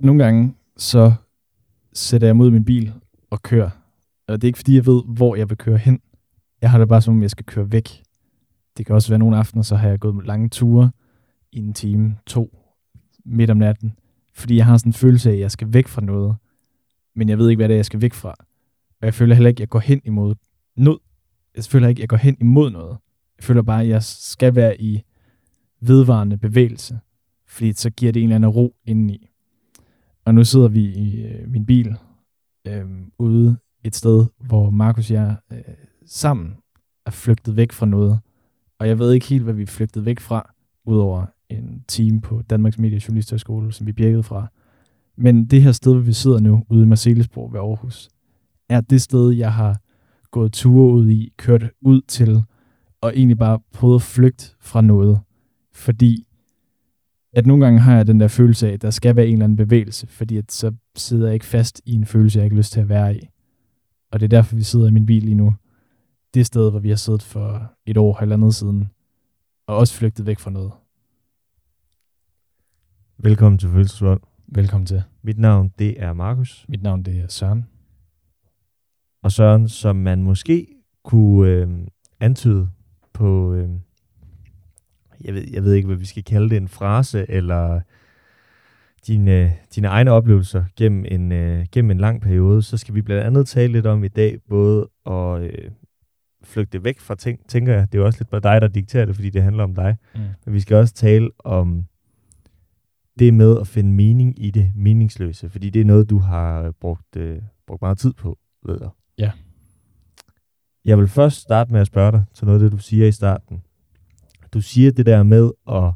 Nogle gange, så sætter jeg mod min bil og kører. Og det er ikke, fordi jeg ved, hvor jeg vil køre hen. Jeg har det bare, som om jeg skal køre væk. Det kan også være nogle aftener, så har jeg gået lange ture i en time, 2, midt om natten. Fordi jeg har sådan en følelse af, at jeg skal væk fra noget. Men jeg ved ikke, hvad det er, jeg skal væk fra. Og jeg føler heller ikke, at jeg går hen imod noget. Jeg føler ikke, at jeg går hen imod noget. Jeg føler bare, at jeg skal være i vedvarende bevægelse. Fordi så giver det en eller anden ro indeni. Og nu sidder vi i min bil ude et sted, hvor Markus og jeg sammen er flygtet væk fra noget. Og jeg ved ikke helt, hvad vi er flygtet væk fra, udover en time på Danmarks Medie- og Journalistskole, som vi bjækkede fra. Men det her sted, hvor vi sidder nu, ude i Marselisborg ved Aarhus, er det sted, jeg har gået ture ud i, kørt ud til, og egentlig bare prøvet at flygte fra noget. Fordi at nogle gange har jeg den der følelse af, at der skal være en eller anden bevægelse, fordi at så sidder jeg ikke fast i en følelse, jeg ikke har lyst til at være i. Og det er derfor, vi sidder i min bil lige nu. Det sted, hvor vi har siddet for et år, halvandet siden, og også flygtet væk fra noget. Velkommen til Følelsesvold. Velkommen til. Mit navn, det er Markus. Mit navn, det er Søren. Og Søren, som man måske kunne antyde på, jeg ved ikke, hvad vi skal kalde det, en frase, eller dine egne oplevelser gennem en lang periode, så skal vi blandt andet tale lidt om i dag, både at flygte væk fra ting, tænker jeg. Det er jo også lidt bare dig, der dikterer det, fordi det handler om dig. Mm. Men vi skal også tale om det med at finde mening i det meningsløse, fordi det er noget, du har brugt meget tid på, ved jeg. Ja. Jeg vil først starte med at spørge dig til noget af det, du siger i starten. Du siger det der med at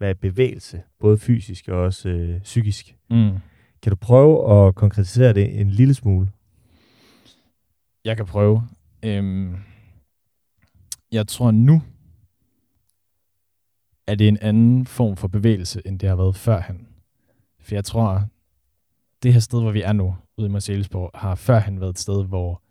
være i bevægelse, både fysisk og også psykisk. Mm. Kan du prøve at konkretisere det en lille smule? Jeg kan prøve. Jeg tror nu, at det er en anden form for bevægelse, end det har været førhen. For jeg tror, det her sted, hvor vi er nu, ude i Marselisborg, har førhen været et sted, hvor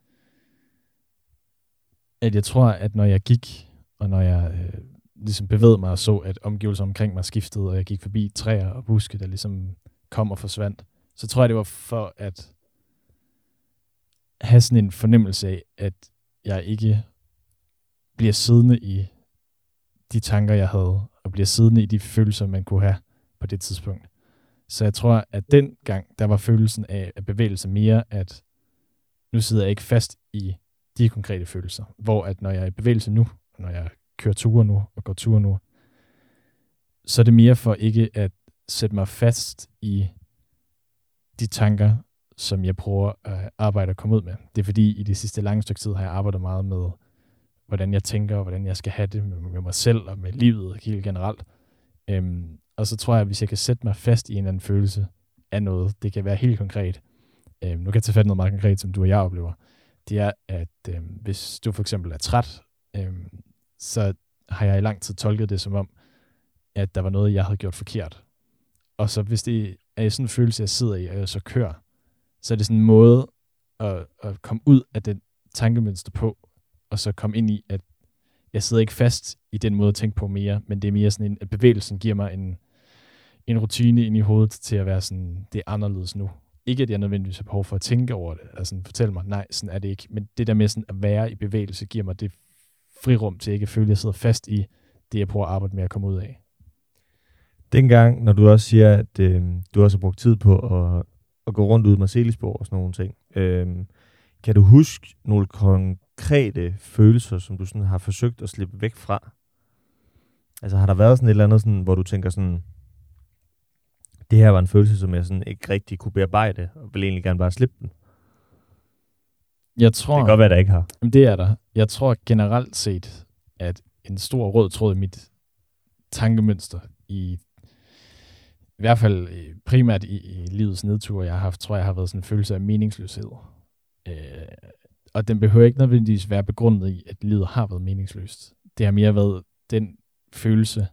at jeg tror, at når jeg gik, og når jeg ligesom bevægede mig og så, at omgivelser omkring mig skiftede, og jeg gik forbi træer og buske, der ligesom kom og forsvandt, så tror jeg, det var for at have sådan en fornemmelse af, at jeg ikke bliver siddende i de tanker, jeg havde, og bliver siddende i de følelser, man kunne have på det tidspunkt. Så jeg tror, at dengang, der var følelsen af bevægelse mere, at nu sidder jeg ikke fast i de konkrete følelser, hvor at når jeg er i bevægelse nu, når jeg kører ture nu og går ture nu, så er det mere for ikke at sætte mig fast i de tanker, som jeg prøver at arbejde og komme ud med. Det er fordi, i det sidste lange stykke tid har jeg arbejdet meget med, hvordan jeg tænker, og hvordan jeg skal have det med mig selv og med livet helt generelt. Og så tror jeg, at hvis jeg kan sætte mig fast i en eller anden følelse af noget, det kan være helt konkret. Nu kan jeg tage fat i noget meget konkret, som du og jeg oplever. Det er, at hvis du for eksempel er træt, så har jeg i lang tid tolket det som om, at der var noget, jeg havde gjort forkert. Og så hvis det er sådan en følelse, jeg sidder i, og jeg så kører, så er det sådan en måde at komme ud af den tankemønster på, og så komme ind i, at jeg sidder ikke fast i den måde at tænke på mere, men det er mere sådan, at bevægelsen giver mig en rutine ind i hovedet til at være sådan, det er anderledes nu. Ikke, at jeg nødvendigvis har behov for at tænke over det, eller sådan fortælle mig, nej, sådan er det ikke. Men det der med sådan at være i bevægelse, giver mig det frirum til ikke at føle, at jeg sidder fast i det, jeg prøver at arbejde med at komme ud af. Dengang, når du også siger, at du også har brugt tid på at gå rundt ud i Marselisborg og sådan nogle ting, kan du huske nogle konkrete følelser, som du sådan har forsøgt at slippe væk fra? Altså har der været sådan et eller andet, sådan, hvor du tænker sådan, det her var en følelse, som jeg sådan ikke rigtig kunne bearbejde, og ville egentlig gerne bare slippe den? Jeg tror, det kan godt være, der ikke har. Det er der. Jeg tror generelt set, at en stor rød tråd i mit tankemønster, i hvert fald primært i livets nedture, jeg har haft, tror jeg har været sådan en følelse af meningsløshed. Og den behøver ikke nødvendigvis være begrundet i, at livet har været meningsløst. Det har mere været den følelse,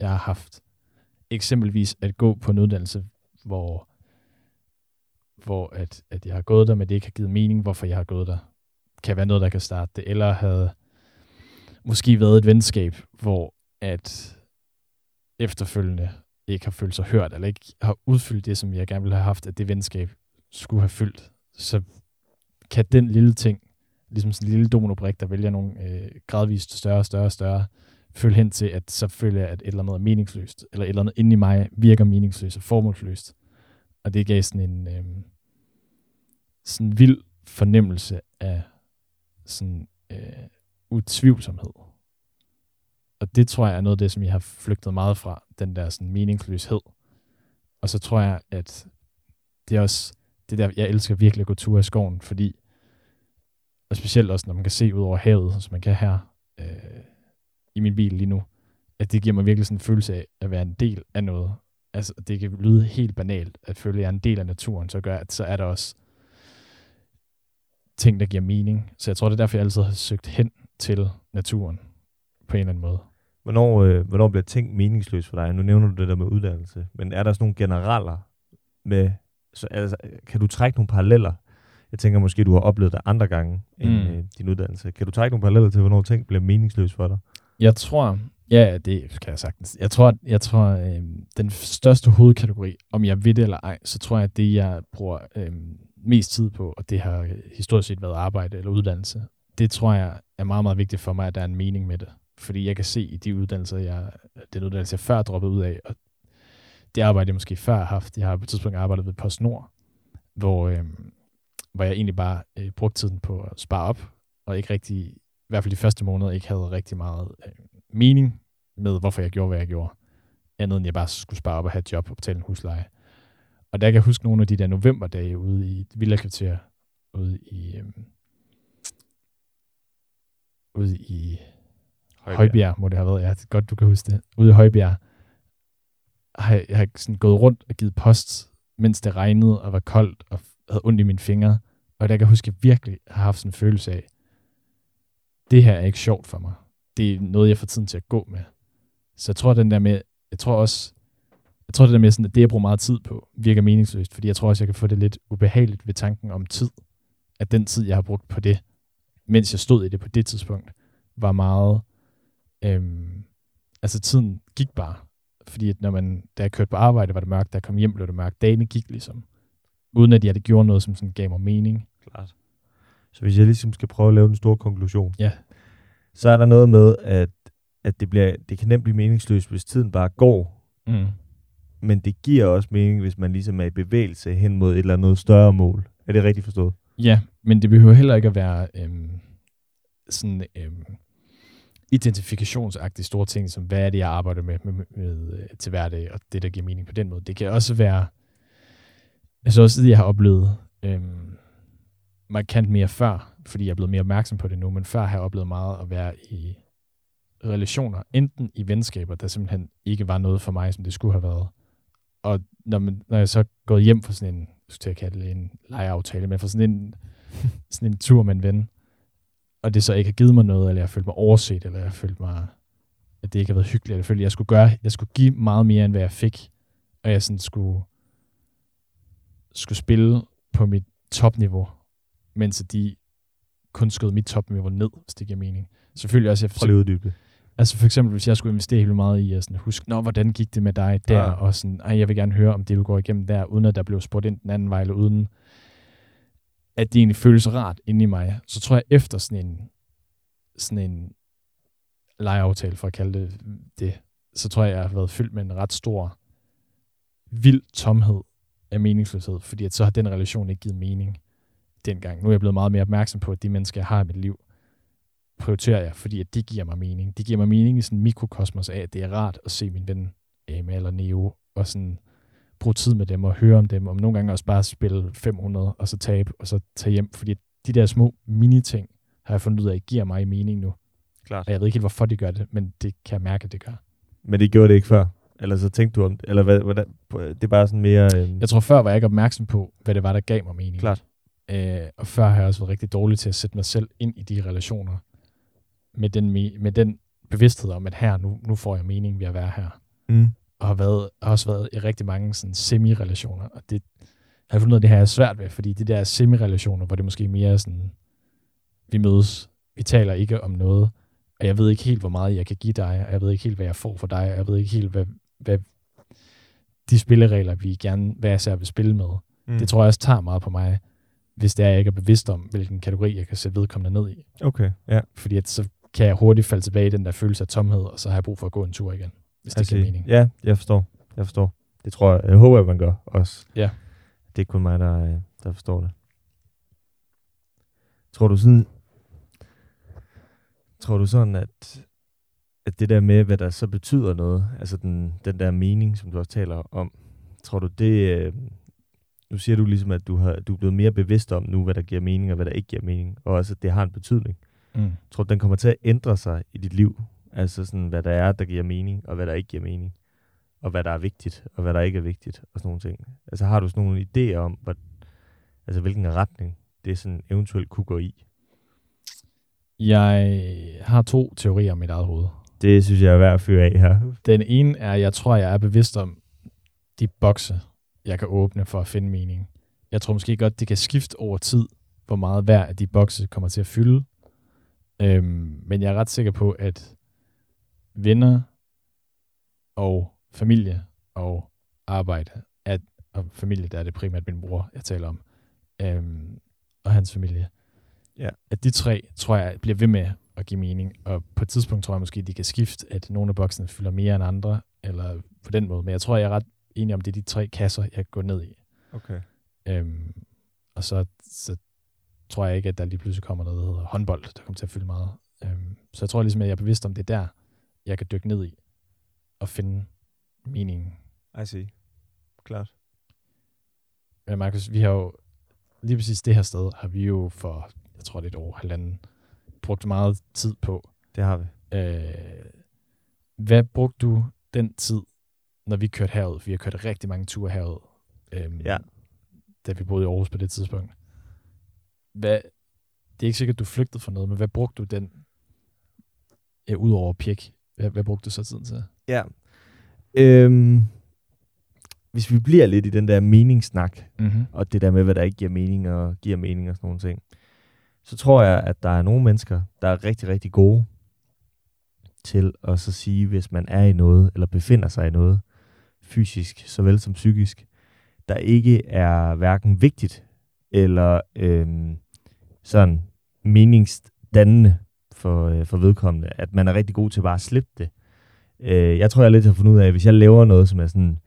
jeg har haft. Eksempelvis at gå på en uddannelse, hvor at jeg har gået der, men det ikke har givet mening, hvorfor jeg har gået der. Kan være noget, der kan starte det. Eller havde måske været et venskab, hvor at efterfølgende ikke har følt sig hørt, eller ikke har udfyldt det, som jeg gerne ville have haft, at det venskab skulle have fyldt, så kan den lille ting, ligesom sådan en lille dominobrik, der vælger nogle gradvist større og større og større, følge hen til, at så føler jeg, at et eller andet er meningsløst, eller et eller andet inde i mig virker meningsløst og formålsløst. Og det gav sådan en sådan vild fornemmelse af sådan utvivlsomhed. Og det tror jeg er noget af det, som jeg har flygtet meget fra, den der sådan meningsløshed. Og så tror jeg, at det er også det der, jeg elsker virkelig at gå tur i skoven, fordi, og specielt også, når man kan se ud over havet, som man kan her i min bil lige nu, at det giver mig virkelig sådan en følelse af at være en del af noget. Altså, det kan lyde helt banalt, at føle, at jeg er en del af naturen, så gør, at så er der også ting, der giver mening. Så jeg tror, det er derfor, jeg altid har søgt hen til naturen på en eller anden måde. Hvornår bliver ting meningsløs for dig? Nu nævner du det der med uddannelse, men er der sådan nogle generaler med, så, altså, kan du trække nogle paralleller? Jeg tænker måske, du har oplevet det andre gange end din uddannelse. Kan du trække nogle paralleller til, hvornår ting bliver meningsløs for dig? Jeg tror, ja, det kan jeg sagtens. Jeg tror, den største hovedkategori, om jeg ved det eller ej, så tror jeg, at det, jeg bruger mest tid på, og det har historisk set været arbejde eller uddannelse, det tror jeg er meget, meget vigtigt for mig, at der er en mening med det. Fordi jeg kan se i de uddannelser, den uddannelse, jeg før droppede ud af, og det arbejde, jeg måske før har haft, jeg har på et tidspunkt arbejdet ved PostNord, hvor jeg egentlig bare brugte tiden på at spare op, og ikke rigtig, i hvert fald de første måneder, ikke havde rigtig meget mening med, hvorfor jeg gjorde, hvad jeg gjorde. Andet end jeg bare skulle spare op og have et job og betale en husleje. Og der kan jeg huske nogle af de der novemberdage ude i et villakvarter, ude i Højbjerg, må det have været. Ja, det er godt, du kan huske det. Ude i Højbjerg har jeg sådan gået rundt og givet post, mens det regnede og var koldt og havde ondt i mine fingre. Og der kan jeg huske, at jeg virkelig har haft sådan en følelse af, det her er ikke sjovt for mig. Det er noget, jeg får tiden til at gå med. Så jeg tror, jeg tror det der med sådan, at det, jeg bruger meget tid på, virker meningsløst, fordi jeg tror også, jeg kan få det lidt ubehageligt ved tanken om tid. At den tid, jeg har brugt på det, mens jeg stod i det på det tidspunkt, var meget... altså tiden gik bare. Fordi at da jeg kørte på arbejde, var det mørkt. Da jeg kom hjem, blev det mørkt. Dagene gik ligesom. Uden at jeg gjorde noget, som sådan gav mig mening. Klart. Så hvis jeg ligesom skal prøve at lave den store konklusion, ja, så er der noget med, at det kan nemt blive meningsløst, hvis tiden bare går. Mm. Men det giver også mening, hvis man ligesom er i bevægelse hen mod et eller andet større mål. Er det rigtigt forstået? Ja, men det behøver heller ikke at være sådan identifikationsagtige store ting, som hvad er det, jeg arbejder med til hverdag, og det, der giver mening på den måde. Det kan også være, altså også det, jeg har oplevet, markant mere før, fordi jeg er blevet mere opmærksom på det nu, men før har jeg oplevet meget at være i relationer, enten i venskaber, der simpelthen ikke var noget for mig, som det skulle have været. Og når jeg så går hjem fra sådan en, jeg kalde det en lejeaftale, men fra sådan en tur med en ven, og det så ikke har givet mig noget, eller jeg følte mig overset, eller jeg følte mig, at det ikke har været hyggeligt, eller jeg følte, at jeg skulle give meget mere, end hvad jeg fik, og jeg sådan skulle spille på mit topniveau, mens de kun skød mit topniveau ned, hvis det giver mening. Selvfølgelig også... Altså for eksempel, hvis jeg skulle investere helt meget i at huske, hvordan gik det med dig der, ja, og sådan, jeg vil gerne høre om det, du går igennem der, uden at der blev spurgt ind den anden vej, eller uden at det egentlig føles rart inde i mig, så tror jeg efter sådan en lejeaftale, for at kalde det, så tror jeg har været fyldt med en ret stor, vild tomhed af meningsløshed, fordi at så har den relation ikke givet mening dengang. Nu er jeg blevet meget mere opmærksom på, at de mennesker, jeg har i mit liv, prioriterer jeg, fordi at det giver mig mening. Det giver mig mening i sådan en mikrokosmos af, at det er rart at se min ven Emma eller Neo, og sådan bruge tid med dem og høre om dem, og nogle gange også bare spille 500, og så tabe, og så tage hjem, fordi de der små mini-ting, har jeg fundet ud af, at giver mig mening nu. Klart. Og jeg ved ikke helt, hvorfor de gør det, men det kan jeg mærke, at det gør. Men det gjorde det ikke før? Eller så tænkte du om det? Eller hvordan, det er bare sådan mere... Jeg tror før var jeg ikke opmærksom på, hvad det var, der gav mig mening. Klart. Og før har jeg også været rigtig dårlig til at sætte mig selv ind i de relationer med den bevidsthed om, at her, nu får jeg mening ved at være her. Mm. Og har også været i rigtig mange sådan, semi-relationer, og det har jeg fundet ud af, det her er svært ved, fordi de der semi-relationer, hvor det måske mere sådan, vi mødes, vi taler ikke om noget, og jeg ved ikke helt, hvor meget jeg kan give dig, og jeg ved ikke helt, hvad jeg får for dig, og jeg ved ikke helt, hvad de spilleregler, vi gerne hver især vil spille med. Mm. Det tror jeg også tager meget på mig, hvis det er, jeg ikke er bevidst om, hvilken kategori jeg kan sætte vedkommende ned i. Okay, ja. Fordi at, så kan jeg hurtigt falde tilbage i den der følelse af tomhed, og så har jeg brug for at gå en tur igen, hvis det giver mening. Ja, jeg forstår. Det tror jeg, håber jeg, man gør også. Ja. Det er kun mig, der forstår det. Tror du sådan, at det der med, hvad der så betyder noget, altså den der mening, som du også taler om, tror du det, nu siger du ligesom, at du er blevet mere bevidst om nu, hvad der giver mening, og hvad der ikke giver mening, og også, at det har en betydning. Mm. Tror du, den kommer til at ændre sig i dit liv? Altså sådan, hvad der er, der giver mening, og hvad der ikke giver mening, og hvad der er vigtigt, og hvad der ikke er vigtigt, og sådan nogle ting. Altså har du sådan nogle idéer om, hvilken retning det sådan eventuelt kunne gå i? Jeg har 2 teorier om mit eget hoved. Det synes jeg er værd at fyre af her. Den ene er, at jeg tror, jeg er bevidst om de bokse, jeg kan åbne for at finde mening. Jeg tror måske godt, det kan skifte over tid, hvor meget hver af de bokse kommer til at fylde. Men jeg er ret sikker på, at venner og familie og arbejde, og familie, der er det primært min bror, jeg taler om, og hans familie, ja. At de 3, tror jeg, bliver ved med at give mening, og på et tidspunkt tror jeg måske, de kan skifte, at nogle af boksene fylder mere end andre, eller på den måde, men jeg tror, jeg er ret enig om, det er de 3 kasser, jeg kan gå ned i. Okay. Og så tror jeg ikke, at der lige pludselig kommer noget, der hedder håndbold, der kommer til at fylde meget. Så jeg tror ligesom, at jeg er bevidst om, det er der, jeg kan dykke ned i, og finde meningen. I see. Klart. Men Markus, vi har jo lige præcis det her sted, har vi jo for, jeg tror det er et år, halvanden, brugt meget tid på. Det har vi. Hvad brugte du den tid, når vi kørte herud? Vi har kørt rigtig mange ture herud, da vi boede i Aarhus på det tidspunkt. Det er ikke sikkert, at du flygtede fra noget, men hvad brugte du den, udover pjek? Hvad brugte du så tiden til? Ja. Hvis vi bliver lidt i den der meningssnak, og det der med, hvad der ikke giver mening og giver mening og sådan nogle ting, så tror jeg, at der er nogle mennesker, der er rigtig, rigtig gode til at så sige, hvis man er i noget, eller befinder sig i noget, fysisk såvel som psykisk, der ikke er hverken vigtigt eller sådan meningsdannende for vedkommende, at man er rigtig god til bare at slippe det. Jeg tror, jeg lidt har fundet ud af, at hvis jeg laver noget, som er sådan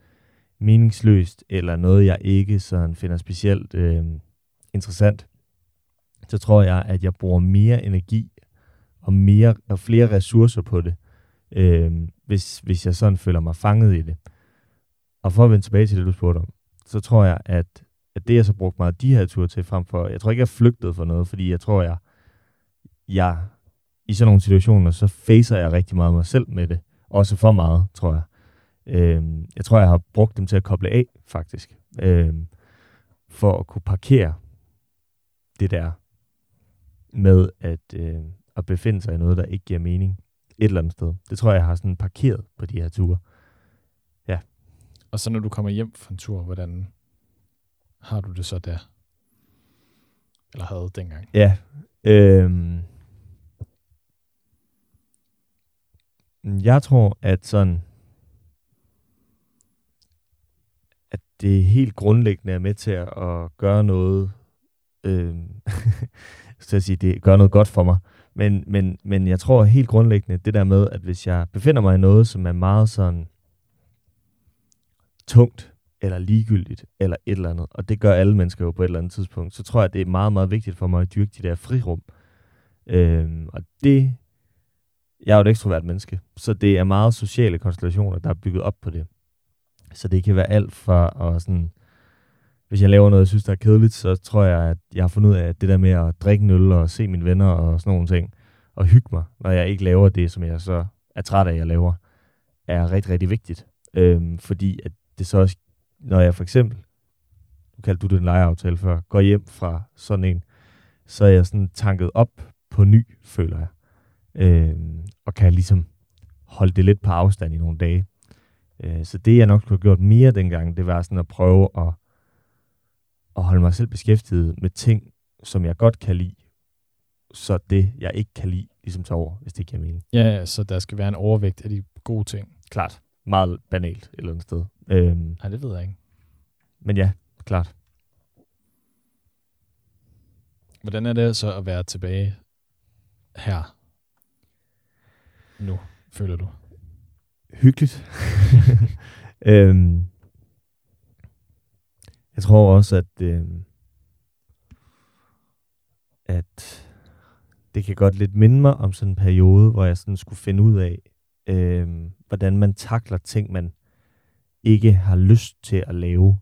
meningsløst, eller noget, jeg ikke sådan finder specielt interessant, så tror jeg, at jeg bruger mere energi og flere ressourcer på det, hvis jeg sådan føler mig fanget i det. Og for at vende tilbage til det, du spurgte om, så tror jeg, at det, jeg så brugt meget de her ture til frem for, jeg tror ikke, jeg flygtede for noget, fordi jeg tror, jeg i sådan nogle situationer, så facer jeg rigtig meget mig selv med det. Også for meget, tror jeg. Jeg tror, jeg har brugt dem til at koble af, faktisk. For at kunne parkere det der med at befinde sig i noget, der ikke giver mening et eller andet sted. Det tror jeg, jeg har sådan parkeret på de her ture. Ja. Og så når du kommer hjem fra en tur, hvordan har du det så der? Eller havde det dengang? Ja. Jeg tror, at det helt grundlæggende er med til at gøre noget, så at sige, det gør noget godt for mig. Men jeg tror helt grundlæggende, det der med, at hvis jeg befinder mig i noget, som er meget sådan tungt, eller ligegyldigt, eller et eller andet, og det gør alle mennesker jo på et eller andet tidspunkt, så tror jeg, det er meget, meget vigtigt for mig at dyrke de der frirum. Jeg er jo et ekstrovert menneske, så det er meget sociale konstellationer, der er bygget op på det. Så det kan være alt fra at sådan, hvis jeg laver noget, jeg synes, der er kedeligt, så tror jeg, at jeg har fundet ud af, at det der med at drikke en øl og se mine venner og sådan nogle ting, og hygge mig, når jeg ikke laver det, som jeg så er træt af, at jeg laver, er rigtig, rigtig vigtigt. Fordi at det så også, når jeg for eksempel, nu kaldte du det en lejeaftale før, går hjem fra sådan en, så er jeg sådan tanket op på ny, føler jeg. Og kan ligesom holde det lidt på afstand i nogle dage. Så det, jeg nok skulle have gjort mere dengang, det var sådan at prøve at holde mig selv beskæftiget med ting, som jeg godt kan lide, så det, jeg ikke kan lide, ligesom tager over, hvis det giver mening. Ja, så der skal være en overvægt af de gode ting. Klart. meget banalt et eller andet sted. Nej, det ved jeg ikke. Men ja, klart. Hvordan er det så at være tilbage her nu, føler du? Hyggeligt. Jeg tror også, at det kan godt lidt minde mig om sådan en periode, hvor jeg sådan skulle finde ud af, hvordan man takler ting, man ikke har lyst til at lave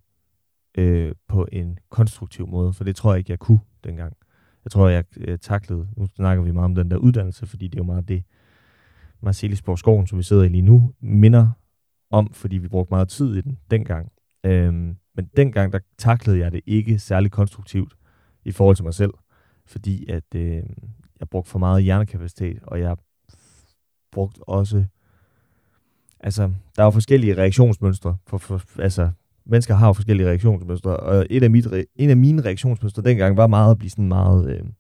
på en konstruktiv måde. For det tror jeg ikke, jeg kunne dengang. Jeg tror, jeg taklede, nu snakker vi meget om den der uddannelse, fordi det er jo meget det, Marselisborgskoven, som vi sidder i lige nu, minder om, fordi vi brugte meget tid i den dengang. Men dengang, der taklede jeg det ikke særlig konstruktivt i forhold til mig selv, fordi at jeg brugte for meget hjernekapacitet, og jeg brugte også... Altså, der er jo forskellige reaktionsmønstre. Altså, mennesker har jo forskellige reaktionsmønstre, og en af mine reaktionsmønstre dengang var meget at blive sådan meget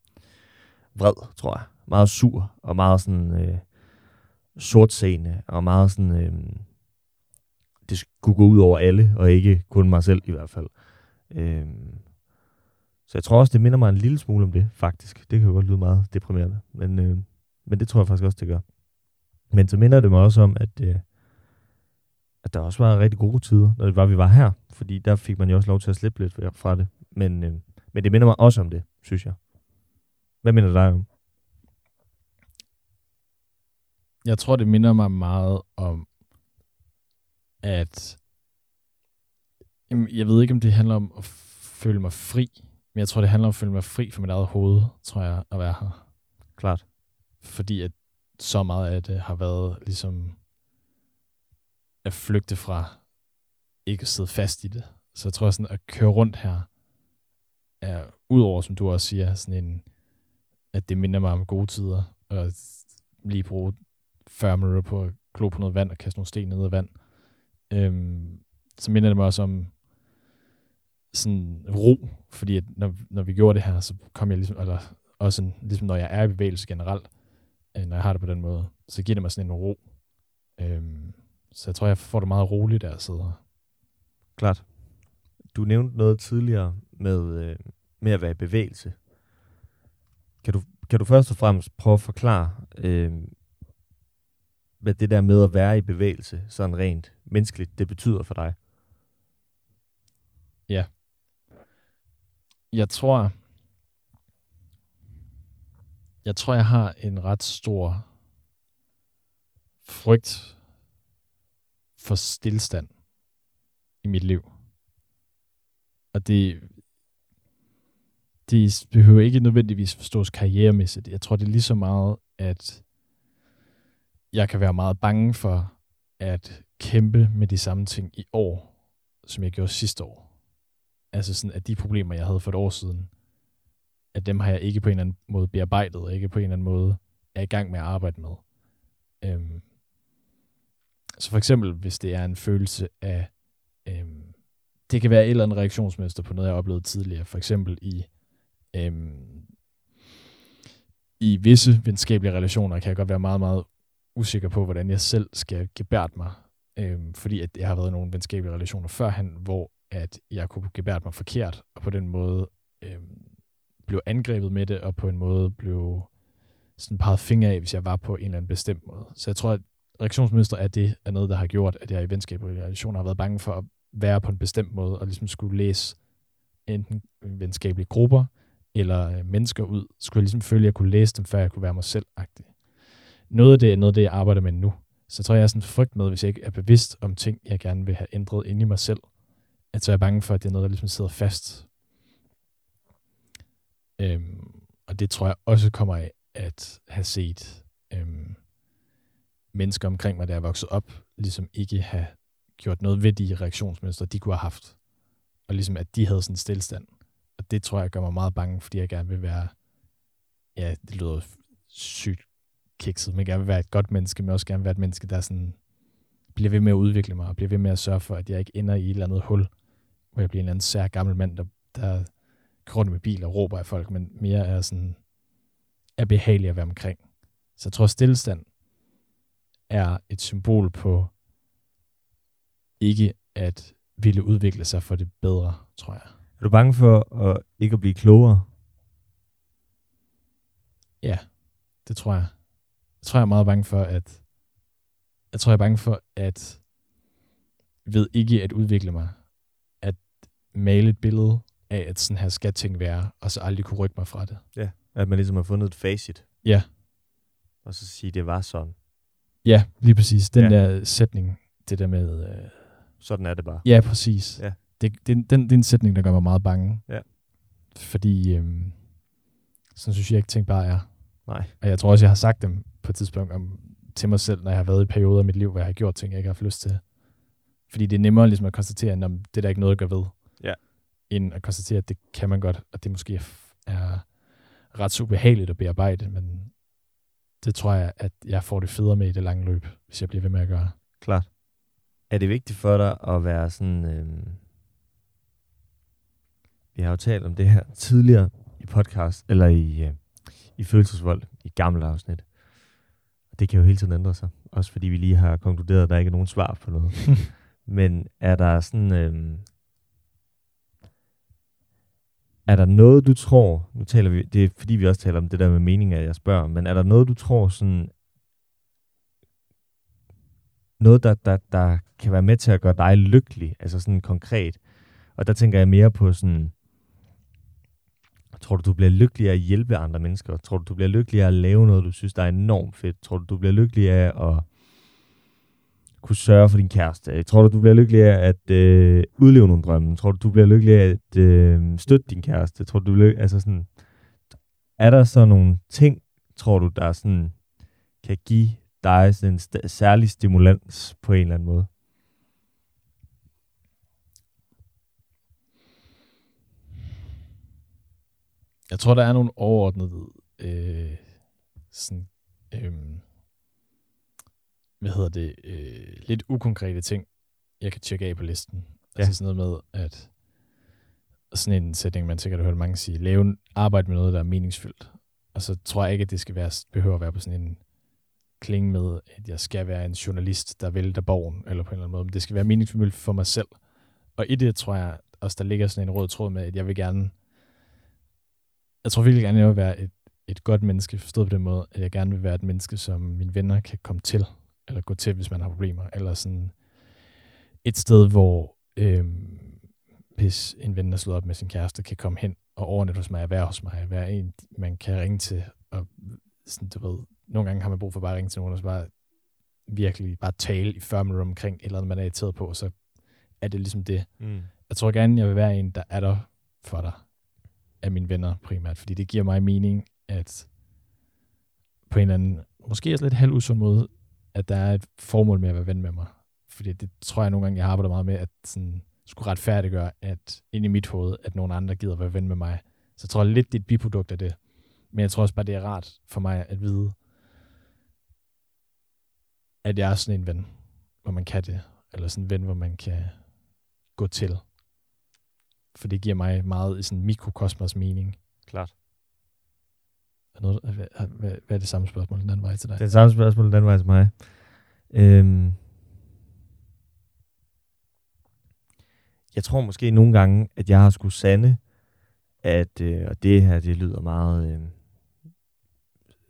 vred, tror jeg. Meget sur, og meget sådan sortseende, og meget sådan... det skulle gå ud over alle, og ikke kun mig selv i hvert fald. Så jeg tror også, det minder mig en lille smule om det, faktisk. Det kan jo godt lyde meget deprimerende, men det tror jeg faktisk også, det gør. Men så minder det mig også om, at der også var rigtig gode tider, når det var, vi var her. Fordi der fik man jo også lov til at slippe lidt fra det. Men det minder mig også om det, synes jeg. Hvad minder dig om? Jeg tror, det minder mig meget om, at jeg ved ikke, om det handler om at føle mig fri, men jeg tror, det handler om at føle mig fri for mit eget hoved, tror jeg, at være her. Klart. Fordi at så meget af det har været ligesom at flygte fra, ikke at sidde fast i det. Så jeg tror sådan, at køre rundt her er, udover som du også siger, sådan en, at det minder mig om gode tider, og lige bruge 40 minutter på at glo på noget vand og kaste nogle sten ned af vand. Så minder det mig også om sådan ro, fordi at når vi gjorde det her, så kom jeg ligesom, eller også en, ligesom når jeg er i bevægelse generelt, når jeg har det på den måde, så giver det mig sådan en ro. Så jeg tror, jeg får det meget roligt, der jeg sidder. Klart. Du nævnte noget tidligere med at være i bevægelse. Kan du først og fremmest prøve at forklare, hvad det der med at være i bevægelse, sådan rent menneskeligt, det betyder for dig? Ja. Jeg tror, jeg har en ret stor frygt for stilstand i mit liv. Og det behøver ikke nødvendigvis forstås karrieremæssigt. Jeg tror, det er lige så meget, at jeg kan være meget bange for at kæmpe med de samme ting i år, som jeg gjorde sidste år. Altså sådan, at de problemer, jeg havde for et år siden, at dem har jeg ikke på en eller anden måde bearbejdet, og ikke på en eller anden måde er i gang med at arbejde med. Så for eksempel, hvis det er en følelse af, det kan være et eller andet reaktionsmønster på noget, jeg oplevede tidligere. For eksempel i visse venskabelige relationer, kan jeg godt være meget, meget usikker på, hvordan jeg selv skal gebærde mig. Fordi at jeg har været i nogle venskabelige relationer førhen, hvor at jeg kunne gebærde mig forkert, og på den måde blev angrebet med det, og på en måde blev sådan peget fingre af, hvis jeg var på en eller anden bestemt måde. Så jeg tror, at reaktionsmønstre af det er noget, der har gjort, at jeg i venskabelige relationer har været bange for at være på en bestemt måde, og ligesom skulle læse enten venskabelige grupper, eller mennesker ud, skulle jeg ligesom føle, at jeg kunne læse dem, før jeg kunne være mig selv-agtig. Noget af det, jeg arbejder med nu. Så tror jeg, jeg er sådan frygt med, hvis jeg ikke er bevidst om ting, jeg gerne vil have ændret inde i mig selv. At så er jeg bange for, at det er noget, der ligesom sidder fast. Og det tror jeg også kommer af at have set mennesker omkring mig, der er vokset op, ligesom ikke have gjort noget ved de reaktionsmønstre, de kunne have haft. Og ligesom at de havde sådan en stilstand. Og det tror jeg gør mig meget bange, fordi jeg gerne vil være, ja, det lyder sygt kikset, men gerne vil være et godt menneske, men også gerne vil være et menneske, der sådan bliver ved med at udvikle mig, og bliver ved med at sørge for, at jeg ikke ender i et eller andet hul, hvor jeg bliver en eller anden sær gammel mand, der går rundt med bil og råber af folk, men mere er sådan, er behagelig at være omkring. Så jeg tror, stillestand er et symbol på ikke at ville udvikle sig for det bedre, tror jeg. Er du bange for at ikke blive klogere? Ja, det tror jeg. Jeg tror, jeg er meget bange for, at ved ikke at udvikle mig, at male et billede af, at sådan her skal ting være, og så aldrig kunne rykke mig fra det. Ja, at man ligesom har fundet et facit. Ja. Og så sige, det var sådan. Ja, lige præcis. Den der sætning, det der med... sådan er det bare. Ja, præcis. Ja. Det er en sætning, der gør mig meget bange. Ja. Fordi sådan synes jeg ikke, ting bare er. Nej. Og jeg tror også, jeg har sagt dem på et tidspunkt til mig selv, når jeg har været i perioder af mit liv, hvor jeg har gjort ting, jeg ikke har haft lyst til. Fordi det er nemmere ligesom at konstatere, at det er der ikke noget, der gør ved. Ja. End at konstatere, at det kan man godt, og det måske er ret ubehageligt at bearbejde, men det tror jeg, at jeg får det federe med i det lange løb, hvis jeg bliver ved med at gøre. Klart. Er det vigtigt for dig at være sådan... Vi har jo talt om det her tidligere i podcast, eller i Følelsesvold, i gamle afsnit. Det kan jo hele tiden ændre sig. Også fordi vi lige har konkluderet, at der ikke er nogen svar på noget. Men er der sådan... er der noget, du tror... Nu taler vi... Det er fordi, vi også taler om det der med meninger, jeg spørger. Men er der noget, du tror sådan... Noget, der kan være med til at gøre dig lykkelig? Altså sådan konkret. Og der tænker jeg mere på sådan... Tror du bliver lykkelig af at hjælpe andre mennesker? Tror du bliver lykkelig af at lave noget, du synes, der er enormt fedt? Tror du bliver lykkelig af at kunne sørge for din kæreste? Tror du bliver lykkelig af at udleve nogle drømme? Tror du bliver lykkelig af at støtte din kæreste? Tror du bliver altså sådan, er der så nogle ting, tror du, der sådan kan give dig sådan en særlig stimulans på en eller anden måde? Jeg tror, der er nogle overordnede lidt ukonkrete ting, jeg kan tjekke af på listen. Ja. Altså sådan noget med, at sådan en sætning, man sikkert har hørt mange sige, lave arbejde med noget, der er meningsfyldt. Og så tror jeg ikke, at det skal behøver at være på sådan en klinge med, at jeg skal være en journalist, der vælter borgen, eller på en eller anden måde. Men det skal være meningsfyldt for mig selv. Og i det, tror jeg også, der ligger sådan en rød tråd med, at jeg tror virkelig gerne, at jeg vil være et godt menneske, forstået på den måde, at jeg gerne vil være et menneske, som mine venner kan komme til, eller gå til, hvis man har problemer, eller sådan et sted, hvor hvis en ven, der slår op med sin kæreste, kan komme hen og overnatte hos mig, og være hos mig, være en, man kan ringe til, og sådan, du ved, nogle gange har man brug for bare at ringe til nogen, og så bare virkelig bare tale i 40 minutter omkring et eller andet, man er irriteret på, så er det ligesom det. Mm. Jeg tror gerne, jeg vil være en, der er der for dig. Af mine venner primært, fordi det giver mig mening, at på en eller anden, måske også lidt halvusund måde, at der er et formål med at være ven med mig. Fordi det tror jeg nogle gange, jeg har arbejdet meget med, at sådan, skulle retfærdiggøre, at ind i mit hoved, at nogen andre gider være ven med mig. Så jeg tror lidt, det er et biprodukt af det. Men jeg tror også bare, det er rart for mig at vide, at jeg er sådan en ven, hvor man kan det. Eller sådan en ven, hvor man kan gå til. For det giver mig meget i sådan mikrokosmos mening. Klart. Hvad er det samme spørgsmål den anden vej til dig? Det samme spørgsmål den anden vej til mig. Jeg tror måske nogle gange, at jeg har skulle sande, at, og det her, det lyder meget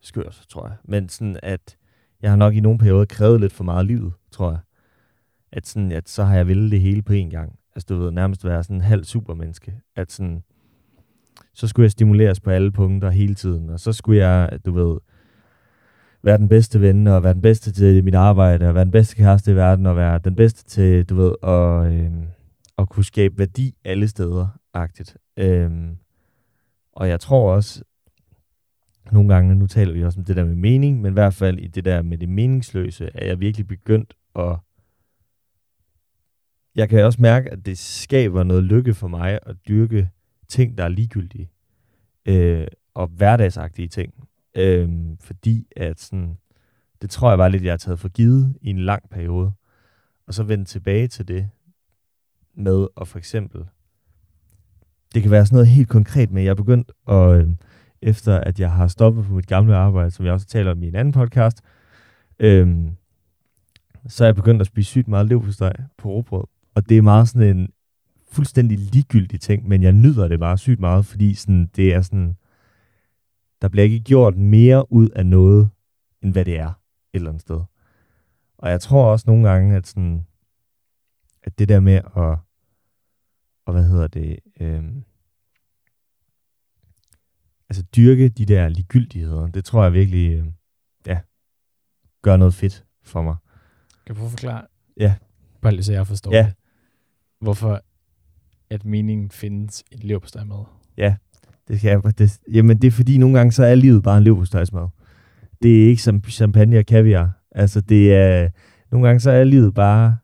skørt, tror jeg. Men sådan, at jeg har nok i nogle perioder krævet lidt for meget af livet, tror jeg. At sådan, at så har jeg villet det hele på en gang. Altså du ved, nærmest være sådan en halv supermenneske, at sådan, så skulle jeg stimuleres på alle punkter hele tiden, og så skulle jeg, du ved, være den bedste ven, og være den bedste til mit arbejde, og være den bedste kæreste i verden, og være den bedste til, du ved, at kunne skabe værdi alle steder-agtigt. Og jeg tror også, nogle gange, nu taler vi også om det der med mening, men i hvert fald i det der med det meningsløse, er jeg virkelig begyndt at... Jeg kan også mærke, at det skaber noget lykke for mig at dyrke ting, der er ligegyldige. Og hverdagsagtige ting. Fordi at sådan, det tror jeg var lidt, jeg har taget for givet i en lang periode. Og så vende tilbage til det med, og for eksempel, det kan være sådan noget helt konkret med, jeg er begyndt, og efter at jeg har stoppet på mit gamle arbejde, som jeg også taler om i en anden podcast, så er jeg begyndt at spise sygt meget leverpostej på råbrød. Og det er meget sådan en fuldstændig ligegyldig ting, men jeg nyder det bare sygt meget, fordi sådan, det er sådan, der bliver ikke gjort mere ud af noget, end hvad det er et eller andet sted. Og jeg tror også nogle gange, at sådan, at det der med at, og hvad hedder det, altså dyrke de der ligegyldigheder, det tror jeg virkelig, ja, gør noget fedt for mig. Kan du prøve at forklare? Ja. Bare lige så jeg forstår det. Hvorfor at meningen findes i leverpostejmad? Ja, det skal jeg. Det, jamen det er fordi nogle gange så er livet bare en leverpostejsmad. Det er ikke som champagne og kaviar. Altså det er, nogle gange så er livet bare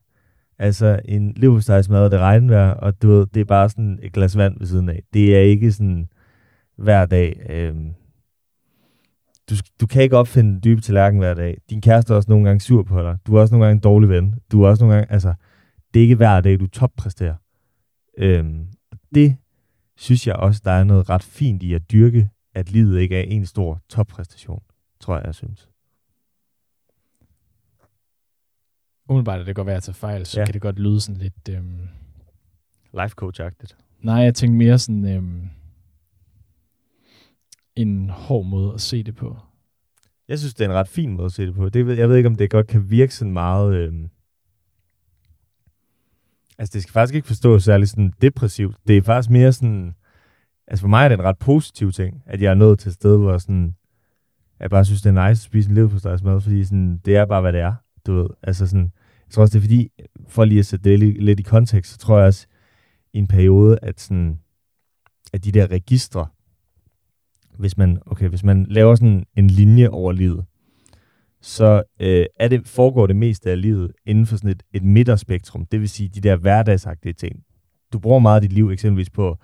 altså en leverpostejsmad og det regnvejr, og du ved, det er bare sådan et glas vand ved siden af. Det er ikke sådan hver dag. Du kan ikke opfinde en dybe tallerken hver dag. Din kæreste er også nogle gange sur på dig. Du er også nogle gange en dårlig ven. Du er også nogle gange, altså det er ikke hver dag, du toppræsterer. Det synes jeg også, der er noget ret fint i at dyrke, at livet ikke er en stor toppræstation, tror jeg, jeg synes. Umiddelbart, at det godt være at tage fejl, så kan det godt lyde sådan lidt... Life coach-agtigt. Nej, jeg tænkte mere sådan en hård måde at se det på. Jeg synes, det er en ret fin måde at se det på. Det, jeg ved ikke, om det godt kan virke sådan meget... Altså, det skal faktisk ikke forstås særlig sådan depressivt. Det er faktisk mere sådan... Altså, for mig er det en ret positiv ting, at jeg er nået til et sted, hvor sådan... Jeg bare synes, det er nice at spise en leverpostejsmad, fordi sådan, det er bare, hvad det er. Du ved, altså sådan... Jeg tror også, det er fordi, for lige at sætte det lidt i kontekst, så tror jeg også, i en periode, at sådan... At de der registre... Hvis man laver sådan en linje over livet, så foregår det meste af livet inden for sådan et midterspektrum. Det vil sige de der hverdagsagtige ting. Du bruger meget af dit liv eksempelvis på at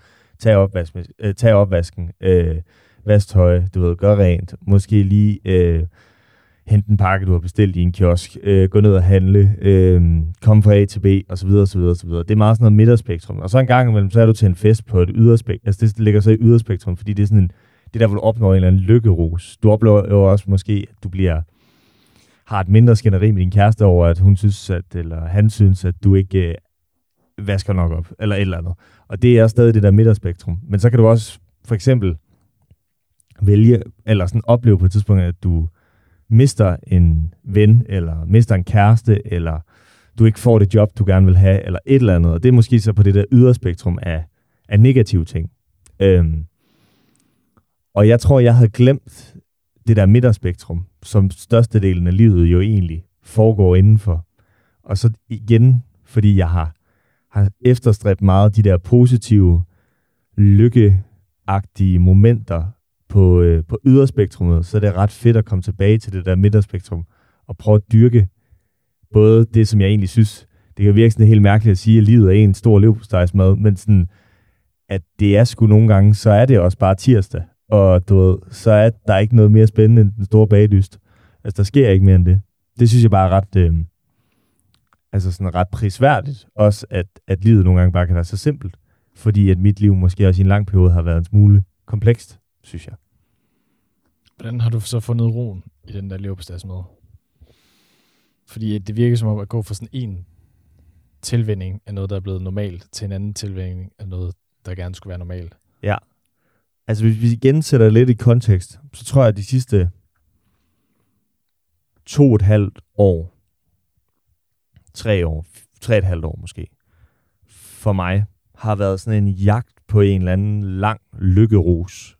tage opvasken, vask tøj, du ved, gøre rent, måske lige hente en pakke, du har bestilt i en kiosk, gå ned og handle, komme fra A til B, osv. osv., osv. Det er meget sådan noget midterspektrum. Og så en gang imellem, så er du til en fest på et yderspektrum. Altså det ligger så i yderspektrum, fordi det er sådan en... Det der, hvor du opnår en eller anden lykkerus. Du oplever jo også måske, at du har et mindre skænderi med din kæreste over, at hun synes, eller han synes, at du ikke vasker nok op, eller et eller andet. Og det er stadig det der midterspektrum. Men så kan du også for eksempel vælge, eller sådan opleve på et tidspunkt, at du mister en ven, eller mister en kæreste, eller du ikke får det job, du gerne vil have, eller et eller andet. Og det er måske så på det der yderspektrum af negative ting. Og jeg tror, jeg havde glemt det der midterspektrum, som størstedelen af livet jo egentlig foregår indenfor. Og så igen, fordi jeg har efterstræbt meget de der positive, lykkeagtige momenter på yderspektrummet, så det er ret fedt at komme tilbage til det der midterspektrum og prøve at dyrke både det, som jeg egentlig synes, det kan virke sådan helt mærkeligt at sige, at livet er en stor leverpostejsmad, men sådan, at det er sgu nogle gange, så er det også bare tirsdag. Og du ved, så er der ikke noget mere spændende end den store bagdyst. Altså, der sker ikke mere end det. Det synes jeg bare er ret, altså sådan ret prisværdigt. Også at livet nogle gange bare kan være så simpelt. Fordi at mit liv måske også i en lang periode har været en smule komplekst, synes jeg. Hvordan har du så fundet roen i den der leverpostejsmad? Fordi det virker som om at gå fra sådan en tilvænning af noget, der er blevet normalt, til en anden tilvænning af noget, der gerne skulle være normalt. Ja. Altså, hvis vi igen sætter lidt i kontekst, så tror jeg, at de sidste 2,5 år, 3 år, 3,5 år måske, for mig, har været sådan en jagt på en eller anden lang lykkerus.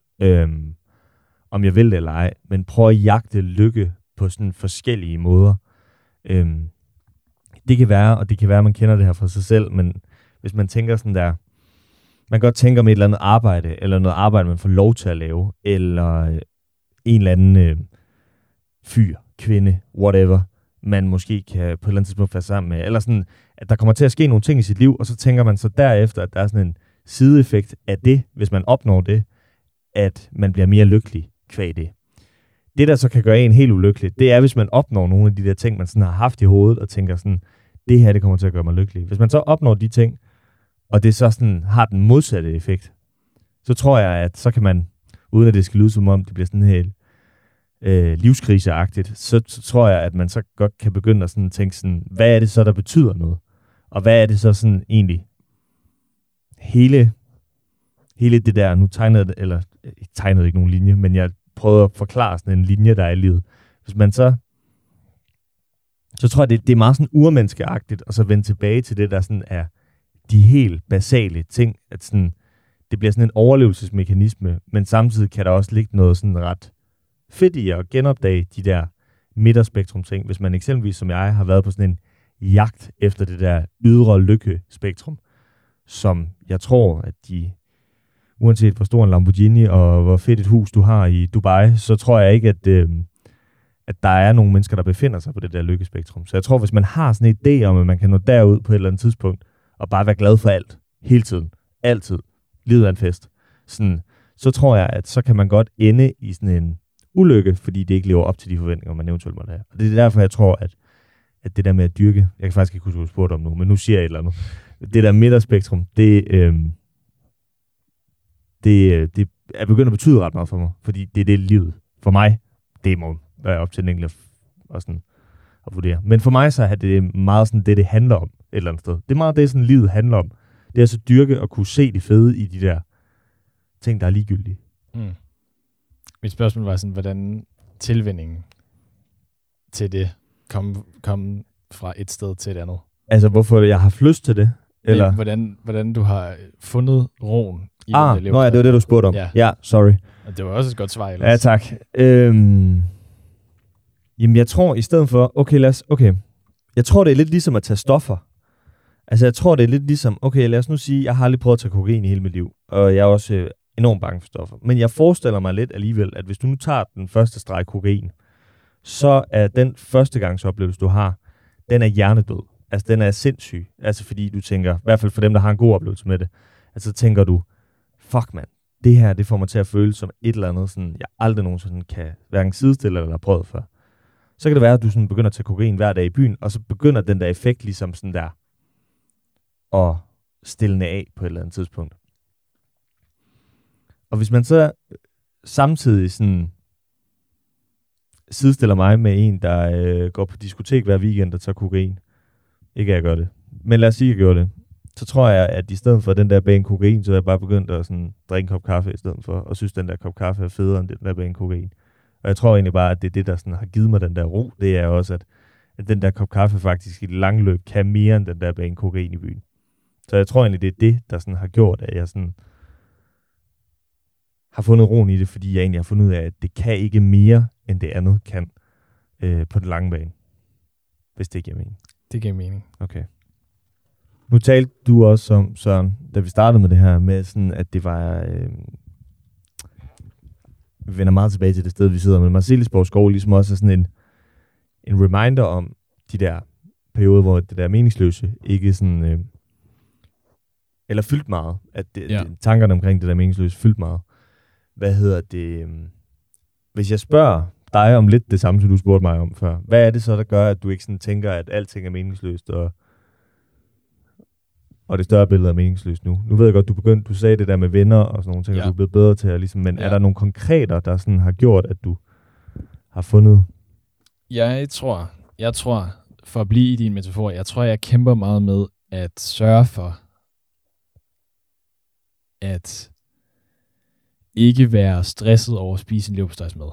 Om jeg vil det eller ej, men prøv at jagte lykke på sådan forskellige måder. Det kan være, at man kender det her fra sig selv, men hvis man tænker sådan der, man kan godt tænke om et eller andet arbejde, eller noget arbejde, man får lov til at lave, eller en eller anden fyr, kvinde, whatever, man måske kan på et eller andet tidspunkt være sammen med, eller sådan, at der kommer til at ske nogle ting i sit liv, og så tænker man så derefter, at der er sådan en sideeffekt af det, hvis man opnår det, at man bliver mere lykkelig kvad det. Det, der så kan gøre en helt ulykkelig, det er, hvis man opnår nogle af de der ting, man sådan har haft i hovedet, og tænker sådan, det her, det kommer til at gøre mig lykkelig. Hvis man så opnår de ting, og det så sådan har den modsatte effekt, så tror jeg, at så kan man, uden at det skal lyde som om, det bliver sådan helt livskriseagtigt, så tror jeg, at man så godt kan begynde at sådan tænke sådan, hvad er det så, der betyder noget? Og hvad er det så sådan egentlig hele det der, nu tegnede ikke nogen linje, men jeg prøvede at forklare sådan en linje, der er i livet. Hvis man så tror jeg, det er meget sådan urmenneskeagtigt, og så vende tilbage til det, der sådan er de helt basale ting, at sådan, det bliver sådan en overlevelsesmekanisme, men samtidig kan der også ligge noget sådan ret fedt i at genopdage de der midterspektrum ting, hvis man eksempelvis som jeg har været på sådan en jagt efter det der ydre lykkespektrum, som jeg tror, at de uanset hvor stor en Lamborghini og hvor fedt et hus du har i Dubai, så tror jeg ikke, at der er nogle mennesker, der befinder sig på det der lykkespektrum. Så jeg tror, hvis man har sådan en idé om, at man kan nå derud på et eller andet tidspunkt, og bare være glad for alt, hele tiden, altid, livet er en fest, sådan, så tror jeg, at så kan man godt ende i sådan en ulykke, fordi det ikke lever op til de forventninger, man eventuelt måtte have. Og det er derfor, jeg tror, at det der med at dyrke, jeg kan faktisk ikke huske, hvad du spurgte om nu, men nu siger jeg et eller andet. Det der midterspektrum, det er begyndt at betyde ret meget for mig, fordi det er det livet. For mig, det må være op til den enkelte og sådan at vurdere. Men for mig så er det meget sådan det handler om et eller andet sted. Det er meget det, sådan livet handler om. Det er så dyrke og kunne se det fede i de der ting, der er ligegyldige. Mm. Mit spørgsmål var sådan, hvordan tilvænningen til det kom fra et sted til et andet. Altså, hvorfor jeg har haft lyst til det? Eller? Hvordan du har fundet roen i det liv. Nå ja, det var det, du spurgte om. Ja, sorry. Og det var også et godt svar ellers. Ja, tak. Jamen, jeg tror i stedet for, jeg tror, det er lidt ligesom at tage stoffer. Altså, jeg tror, det er lidt ligesom, okay, lad os nu sige, jeg har aldrig prøvet at tage kokain i hele mit liv, og jeg er også enormt bange for stoffer. Men jeg forestiller mig lidt alligevel, at hvis du nu tager den første streg kokain, så er den førstegangsoplevelse, du har, den er hjernedød. Altså, den er sindssyg. Altså, fordi du tænker, i hvert fald for dem, der har en god oplevelse med det, altså, tænker du, fuck, mand, det her, det får mig til at føle som et eller andet, sådan, jeg aldrig nogensinde kan hverken sidestille eller har prøvet før. Så kan det være, at du sådan begynder at tage kokain hver dag i byen, og så begynder den der effekt ligesom sådan der at stille af på et eller andet tidspunkt. Og hvis man så samtidig sådan sidestiller mig med en, der går på diskotek hver weekend og tager kokain, ikke at jeg gør det, men lad os sige, at jeg gjorde det, så tror jeg, at i stedet for den der bane kokain, så er jeg bare begyndt at sådan drikke en kop kaffe i stedet for, og synes, den der kop kaffe er federe end den der bane kokain. Og jeg tror egentlig bare, at det er det, der sådan har givet mig den der ro, det er også, at den der kop kaffe faktisk i det lange løb kan mere end den der bane kokain i byen. Så jeg tror egentlig, det er det, der sådan har gjort, at jeg sådan har fundet roen i det, fordi jeg egentlig har fundet ud af, at det kan ikke mere, end det andet kan på den lange bane. Hvis det giver mening. Det giver mening. Okay. Nu talte du også om, Søren, da vi startede med det her, med sådan, at det var... Vi vender meget tilbage til det sted, vi sidder med Marselisborgskoven, ligesom også er sådan en reminder om de der perioder, hvor det der meningsløse ikke sådan... Eller fyldt meget. At det, ja. Tankerne omkring det der meningsløse fyldt meget. Hvad hedder det... Hvis jeg spørger dig om lidt det samme, som du spurgte mig om før, hvad er det så, der gør, at du ikke sådan tænker, at alting er meningsløst, og det større billede er meningsløst nu? Nu ved jeg godt, du sagde det der med venner og sådan nogle ting, ja. Du er blevet bedre til at ligesom, men ja. Er der nogle konkreter, der sådan har gjort, at du har fundet? Jeg tror, for at blive i din metafor, jeg tror, jeg kæmper meget med at sørge for, at ikke være stresset over at spise en leverpostejsmad,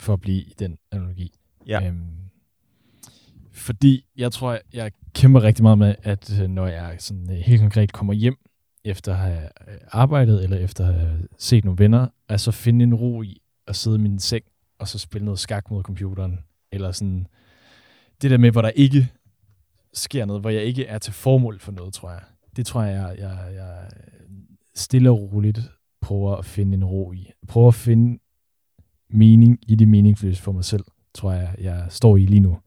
for at blive i den analogi. Ja. Fordi jeg tror, jeg kæmper rigtig meget med, at når jeg sådan helt konkret kommer hjem, efter at have arbejdet, eller efter at have set nogle venner, at så finde en ro i at sidde i min seng, og så spille noget skak mod computeren. Eller sådan det der med, hvor der ikke sker noget, hvor jeg ikke er til formål for noget, tror jeg. Det tror jeg stille og roligt prøver at finde en ro i. Prøver at finde mening i det meningsløse for mig selv, tror jeg står i lige nu.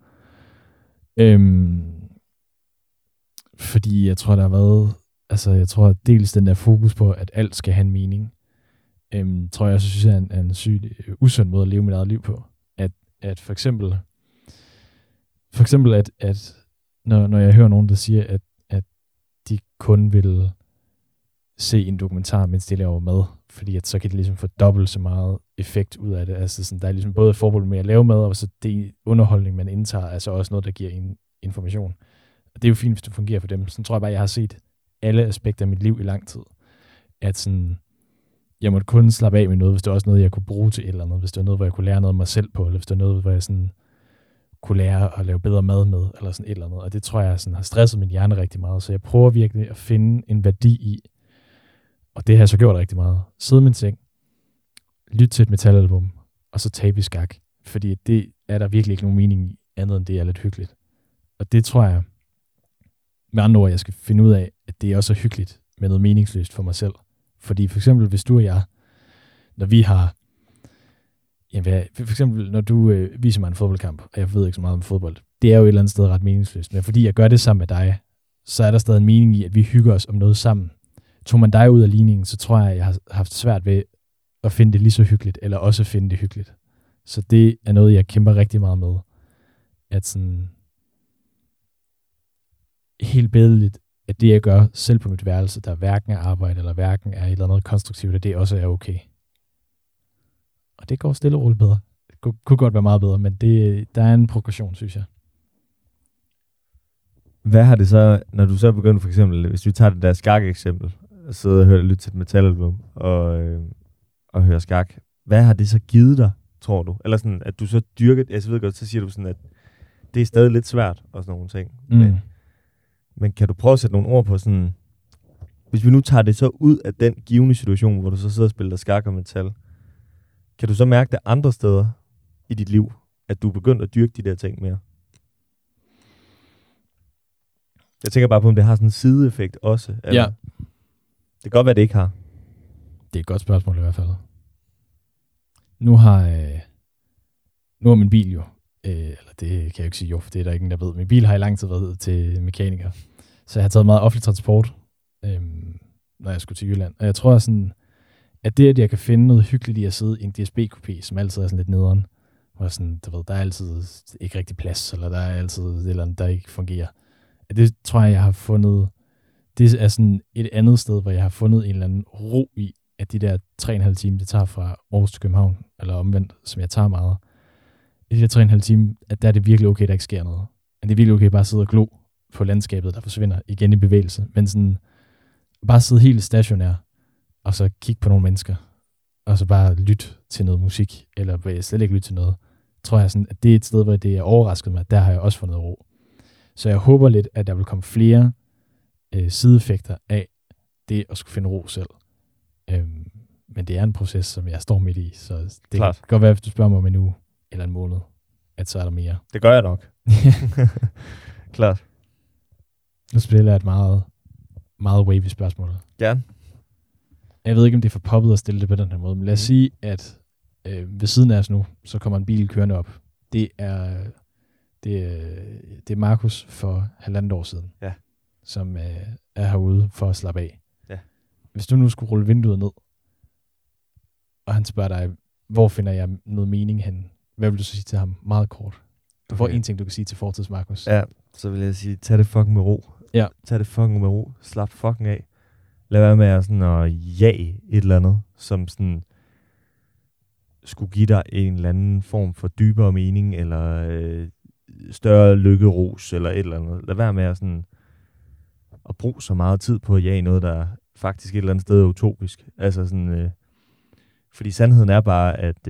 Fordi jeg tror, der har været... Altså, jeg tror, dels den der fokus på, at alt skal have en mening, tror jeg, så synes jeg, er en sygt usund måde at leve mit eget liv på. At for eksempel at når jeg hører nogen, der siger, at de kun vil se en dokumentar, mens de laver mad, fordi at så kan det ligesom få dobbelt så meget effekt ud af det. Altså sådan, der er ligesom både formålet med at lave mad, og så det underholdning, man indtager, er så også noget, der giver en information. Og det er jo fint, hvis det fungerer for dem. Sådan tror jeg bare, jeg har set alle aspekter af mit liv i lang tid. At sådan, jeg måtte kun slappe af med noget, hvis det var også noget, jeg kunne bruge til et eller andet. Hvis det var noget, hvor jeg kunne lære noget af mig selv på, eller hvis det var noget, hvor jeg sådan kunne lære at lave bedre mad med, eller sådan et eller andet. Og det tror jeg sådan, har stresset min hjerne rigtig meget, så jeg prøver virkelig at finde en værdi i. Og det har jeg så gjort rigtig meget. Sidde i min seng, lytte til et metalalbum, og så tabe i skak. Fordi det er der virkelig ikke nogen mening i, andet end det er lidt hyggeligt. Og det tror jeg, med andre ord, jeg skal finde ud af, at det er også hyggeligt med noget meningsløst for mig selv. Fordi for eksempel, hvis du og jeg, når vi har... Jamen, for eksempel, når du viser mig en fodboldkamp, og jeg ved ikke så meget om fodbold, det er jo et eller andet sted ret meningsløst. Men fordi jeg gør det sammen med dig, så er der stadig en mening i, at vi hygger os om noget sammen. Tog man dig ud af ligningen, så tror jeg, at jeg har haft svært ved at finde det lige så hyggeligt, eller også finde det hyggeligt. Så det er noget, jeg kæmper rigtig meget med. At sådan... helt bedeligt, at det, jeg gør selv på mit værelse, der hverken er arbejde, eller hverken er et eller andet konstruktivt, at det også er okay. Og det går stille og roligt bedre. Det kunne godt være meget bedre, men det, der er en progression, synes jeg. Hvad har det så, når du så begynder for eksempel, hvis vi tager det der skak-eksempel, at sidde og høre og lytte til et metalalbum, og høre skak, hvad har det så givet dig, tror du? Eller sådan, at du så dyrker, jeg ved godt, så siger du sådan, at det er stadig lidt svært, og sådan nogle ting. Mm. Men kan du prøve at sætte nogle ord på sådan, hvis vi nu tager det så ud af den givende situation, hvor du så sidder og spiller skak og metal, kan du så mærke det andre steder i dit liv, at du er begyndt at dyrke de der ting mere? Jeg tænker bare på, om det har sådan en sideeffekt også. Eller? Ja. Det kan godt være, det ikke har. Det er et godt spørgsmål i hvert fald. Nu har min bil jo, eller det kan jeg jo ikke sige jo, for det er der ingen, der ved. Min bil har i lang tid været til mekaniker, så jeg har taget meget offentlig transport, når jeg skulle til Jylland. Og jeg tror sådan, at det, at jeg kan finde noget hyggeligt i at sidde i en DSB-kupé, som altid er sådan lidt nederen, hvor sådan, du ved, der er altid ikke rigtig plads, eller der er altid et eller andet, der ikke fungerer. Det tror jeg har fundet, det er sådan et andet sted, hvor jeg har fundet en eller anden ro i, at de der 3,5 timer, det tager fra Aarhus til København, eller omvendt, som jeg tager meget, i de der 3,5 timer, at der er det virkelig okay, der ikke sker noget. Men det er virkelig okay bare at sidde og glo på landskabet, der forsvinder igen i bevægelse, men sådan bare sidde helt stationær, og så kigge på nogle mennesker, og så bare lytte til noget musik, eller slet ikke lytte til noget, tror jeg sådan, at det er et sted, hvor det er overrasket mig, der har jeg også fundet ro. Så jeg håber lidt, at der vil komme flere sideeffekter af det at skulle finde ro selv. Men det er en proces, som jeg står midt i, så det kan godt være, hvis du spørger mig om en uge eller en måned, at så er der mere. Det gør jeg nok. Klart. Nu spiller jeg et meget, meget wavy spørgsmål. Gerne. Jeg ved ikke, om det er for poppet at stille det på den her måde, men lad os sige, at ved siden af os nu, så kommer en bil kørende op. Det er Markus for 1,5 år siden, ja, som er herude for at slappe af. Ja. Hvis du nu skulle rulle vinduet ned, og han spørger dig, hvor finder jeg noget mening henne? Hvad vil du så sige til ham? Meget kort. Du får en ting, du kan sige til fortids Markus. Ja, så vil jeg sige, tag det fucking med ro. Ja. Tag det fucking med ro. Slap fucking af. Lad være med at sådan at jage et eller andet, som sådan skulle give dig en eller anden form for dybere mening, eller større lykkeros, eller et eller andet. Lad være med at sådan at bruge så meget tid på at jage noget, der faktisk et eller andet sted er utopisk. Altså sådan, fordi sandheden er bare, at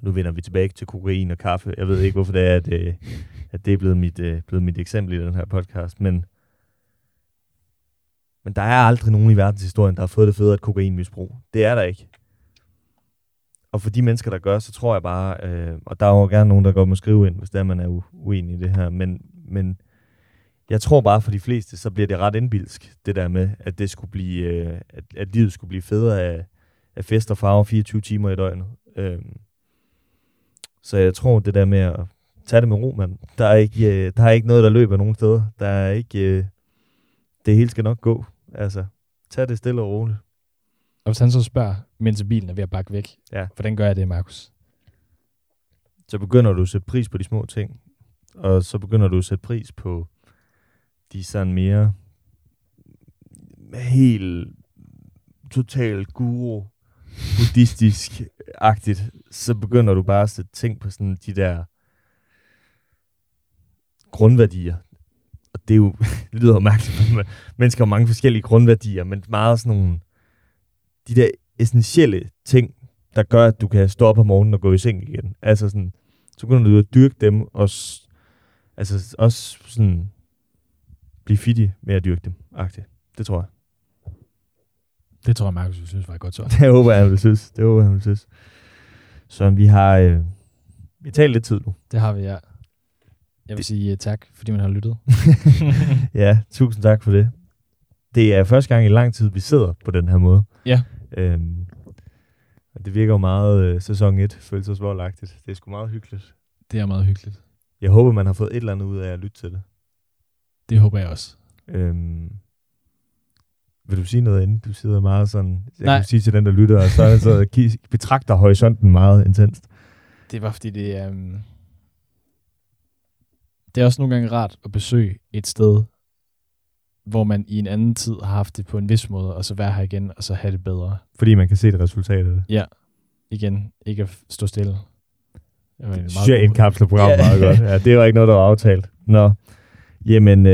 nu vender vi tilbage til kokain og kaffe. Jeg ved ikke, hvorfor det er, at det er blevet mit eksempel i den her podcast, men der er aldrig nogen i verdenshistorien, der har fået det federe at kokainmisbrug. Det er der ikke. Og for de mennesker, der gør, så tror jeg bare, og der er jo gerne nogen, der godt må skrive ind, hvis der man er uenig i det her, men jeg tror bare for de fleste, så bliver det ret indbilsk, det der med, at det skulle blive, at livet skulle blive federe af fest og farver 24 timer i døgnet. Så jeg tror, det der med at tage det med ro, mand. Der er ikke noget, der løber nogen steder. Der er ikke... det hele skal nok gå. Altså, tag det stille og roligt. Og hvis han så spørger, mens bilen er ved at bakke væk, ja, hvordan gør jeg det, Markus? Så begynder du at sætte pris på de små ting, og så begynder du at sætte pris på de sådan mere helt total guru buddhistisk-agtigt, så begynder du bare at sætte ting på sådan de der grundværdier. Og det er jo, det lyder jo mærkeligt, mennesker har mange forskellige grundværdier, men meget sådan nogle, de der essentielle ting, der gør, at du kan stå op om morgenen og gå i seng igen. Altså sådan, så begynder du at dyrke dem, og altså også sådan blive fittig med at dyrke dem. Det tror jeg. Det tror jeg, Markus vil synes var godt, Søren. Det håber jeg, han vil synes. Så vi har vi talt lidt tid nu. Det har vi, ja. Jeg vil sige tak, fordi man har lyttet. Ja, tusind tak for det. Det er første gang i lang tid, vi sidder på den her måde. Ja. Det virker jo meget sæson 1 følelsesvoldagtigt. Det er sgu meget hyggeligt. Det er meget hyggeligt. Jeg håber, man har fået et eller andet ud af at lytte til det. Det håber jeg også. Vil du sige noget inden? Du sidder meget sådan... Kan sige til den, der lytter, og så betragter horisonten meget intenst. Det er bare fordi, det det er også nogle gange rart at besøge et sted, hvor man i en anden tid har haft det på en vis måde, og så være her igen, og så have det bedre. Fordi man kan se det resultat af det. Ja, igen. Ikke at stå stille. Det synes jeg indkapsler programmet meget godt. Ja, det var ikke noget, der var aftalt. Nå, jamen...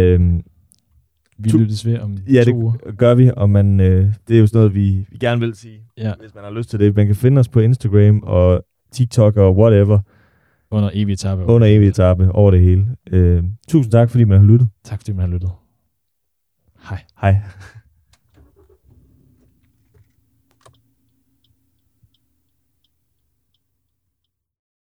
Vi lyttes ved om 2 uger. Ja, det gør vi, og det er jo sådan noget, vi gerne vil sige, hvis man har lyst til det. Man kan finde os på Instagram og TikTok og whatever. Under evig etape. Under evig etape, over det hele. Tusind tak, fordi man har lyttet. Tak, fordi man har lyttet. Hej.